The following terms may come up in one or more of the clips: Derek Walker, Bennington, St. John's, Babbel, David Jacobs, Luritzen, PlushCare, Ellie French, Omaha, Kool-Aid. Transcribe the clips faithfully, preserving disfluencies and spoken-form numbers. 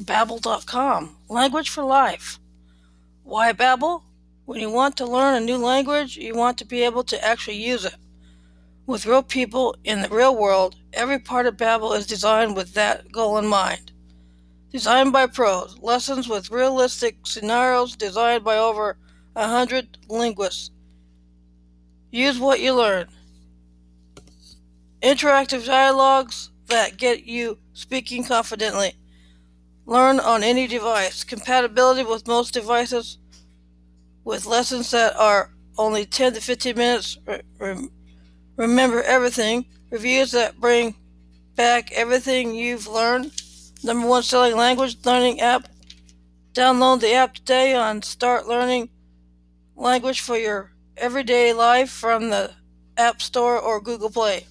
Babbel dot com, language for life. Why Babbel? When you want to learn a new language, you want to be able to actually use it. With real people in the real world, every part of Babbel is designed with that goal in mind. Designed by pros, lessons with realistic scenarios designed by over a hundred linguists. Use what you learn. Interactive dialogues that get you speaking confidently. Learn on any device. Compatibility with most devices, with lessons that are only ten to fifteen minutes. Re- remember everything. Reviews that bring back everything you've learned. Number one selling language learning app. Download the app today and start learning language for your everyday life from the App Store or Google Play.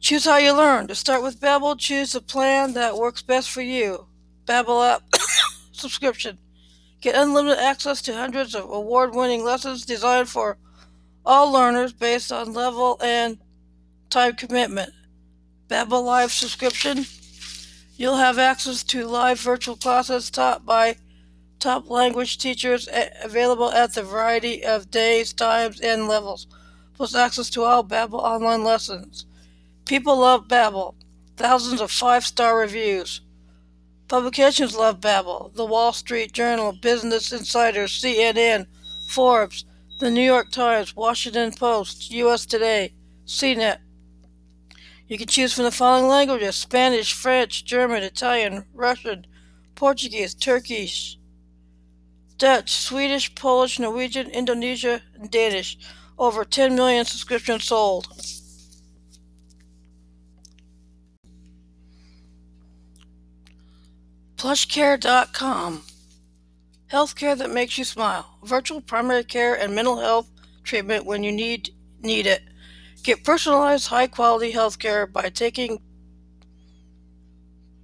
Choose how you learn. To start with Babbel, choose a plan that works best for you. Babbel app subscription. Get unlimited access to hundreds of award-winning lessons designed for all learners based on level and time commitment. Babbel Live subscription. You'll have access to live virtual classes taught by top language teachers available at the variety of days, times, and levels, plus access to all Babbel online lessons. People love Babbel. Thousands of five-star reviews. Publications love Babbel. The Wall Street Journal, Business Insider, C N N, Forbes, The New York Times, Washington Post, U S Today, C net. You can choose from the following languages: Spanish, French, German, Italian, Russian, Portuguese, Turkish, Dutch, Swedish, Polish, Norwegian, Indonesia, and Danish. Over ten million subscriptions sold. PlushCare dot com. Healthcare that makes you smile. Virtual primary care and mental health treatment when you need need it. Get personalized, high-quality healthcare by taking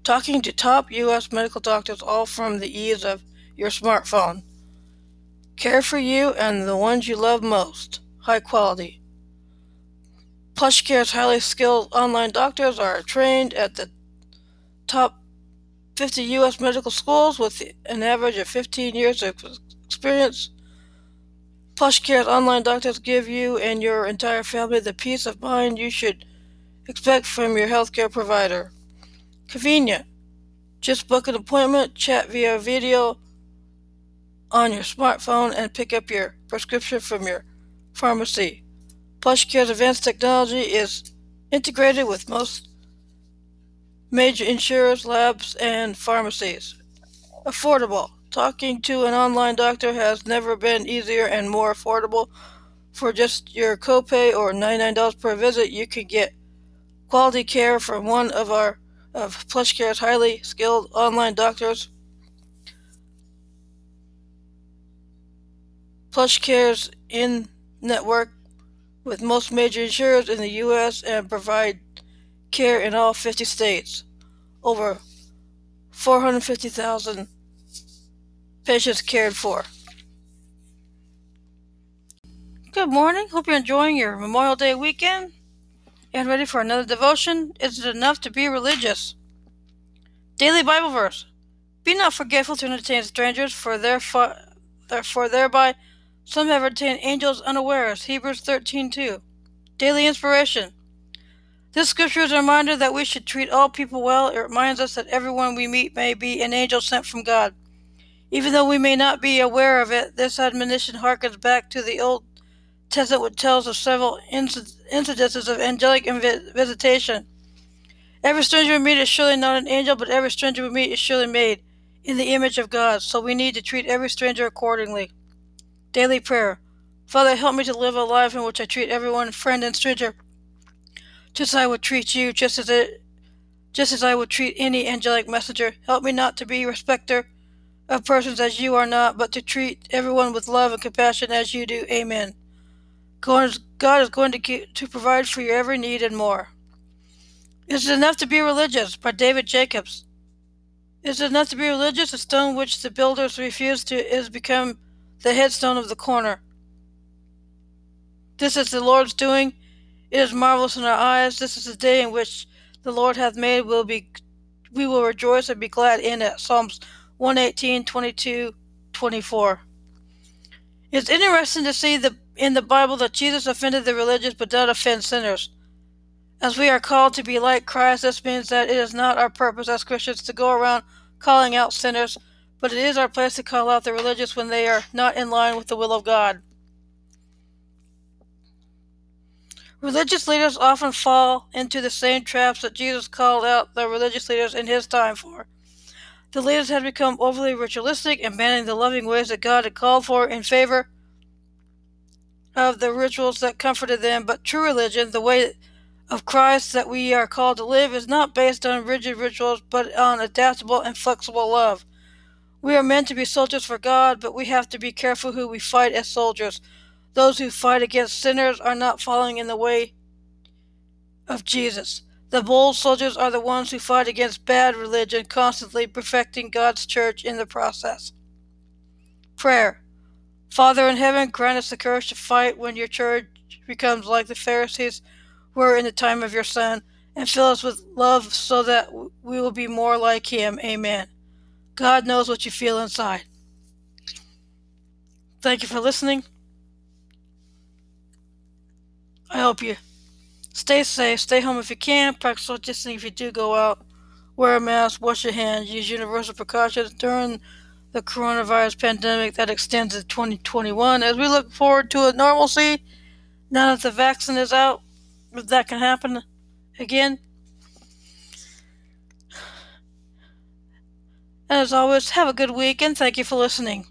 talking to top U S medical doctors, all from the ease of your smartphone. Care for you and the ones you love most. High quality. PlushCare's highly skilled online doctors are trained at the top fifty U S medical schools with an average of fifteen years of experience. PlushCare's online doctors give you and your entire family the peace of mind you should expect from your healthcare provider. Convenient. Just book an appointment, chat via video on your smartphone, and pick up your prescription from your pharmacy. PlushCare's advanced technology is integrated with most major insurers, labs, and pharmacies. Affordable. Talking to an online doctor has never been easier and more affordable. For just your copay or ninety-nine dollars per visit, you can get quality care from one of our of PlushCare's highly skilled online doctors. PlushCare's in-network with most major insurers in the U S and provide care in all fifty states. Over four hundred fifty thousand patients cared for. Good morning. Hope you're enjoying your Memorial Day weekend and ready for another devotion. Is it enough to be religious? Daily Bible verse. Be not forgetful to entertain strangers, for therefore, for thereby some have entertained angels unawares. Hebrews thirteen two. Daily inspiration. This scripture is a reminder that we should treat all people well. It reminds us that everyone we meet may be an angel sent from God. Even though we may not be aware of it, this admonition harkens back to the Old Testament, which tells of several incidences of angelic visitation. Every stranger we meet is surely not an angel, but every stranger we meet is surely made in the image of God, so we need to treat every stranger accordingly. Daily prayer. Father, help me to live a life in which I treat everyone, friend and stranger, just as I would treat you, just as it, just as I would treat any angelic messenger. Help me not to be a respecter of persons as you are not, but to treat everyone with love and compassion as you do. Amen. God is going to get, to provide for your every need and more. Is it enough to be religious? By David Jacobs. Is it enough to be religious? The stone which the builders refused to is become the headstone of the corner. This is the Lord's doing. It is marvelous in our eyes. This is the day in which the Lord hath made. We'll be we will rejoice and be glad in it. Psalms one eighteen, twenty-two, twenty-four. It's interesting to see the, in the Bible that Jesus offended the religious but did not offend sinners. As we are called to be like Christ, this means that it is not our purpose as Christians to go around calling out sinners, but it is our place to call out the religious when they are not in line with the will of God. Religious leaders often fall into the same traps that Jesus called out the religious leaders in his time for. The leaders had become overly ritualistic, abandoning the loving ways that God had called for in favor of the rituals that comforted them. But true religion, the way of Christ that we are called to live, is not based on rigid rituals, but on adaptable and flexible love. We are meant to be soldiers for God, but we have to be careful who we fight as soldiers. Those who fight against sinners are not following in the way of Jesus. The bold soldiers are the ones who fight against bad religion, constantly perfecting God's church in the process. Prayer. Father in heaven, grant us the courage to fight when your church becomes like the Pharisees were in the time of your Son, and fill us with love so that we will be more like him. Amen. God knows what you feel inside. Thank you for listening. I hope you stay safe, stay home if you can, practice social distancing if you do go out, wear a mask, wash your hands, use universal precautions during the coronavirus pandemic that extends to twenty twenty-one. As we look forward to a normalcy, now that the vaccine is out, if that can happen again. And as always, have a good week and thank you for listening.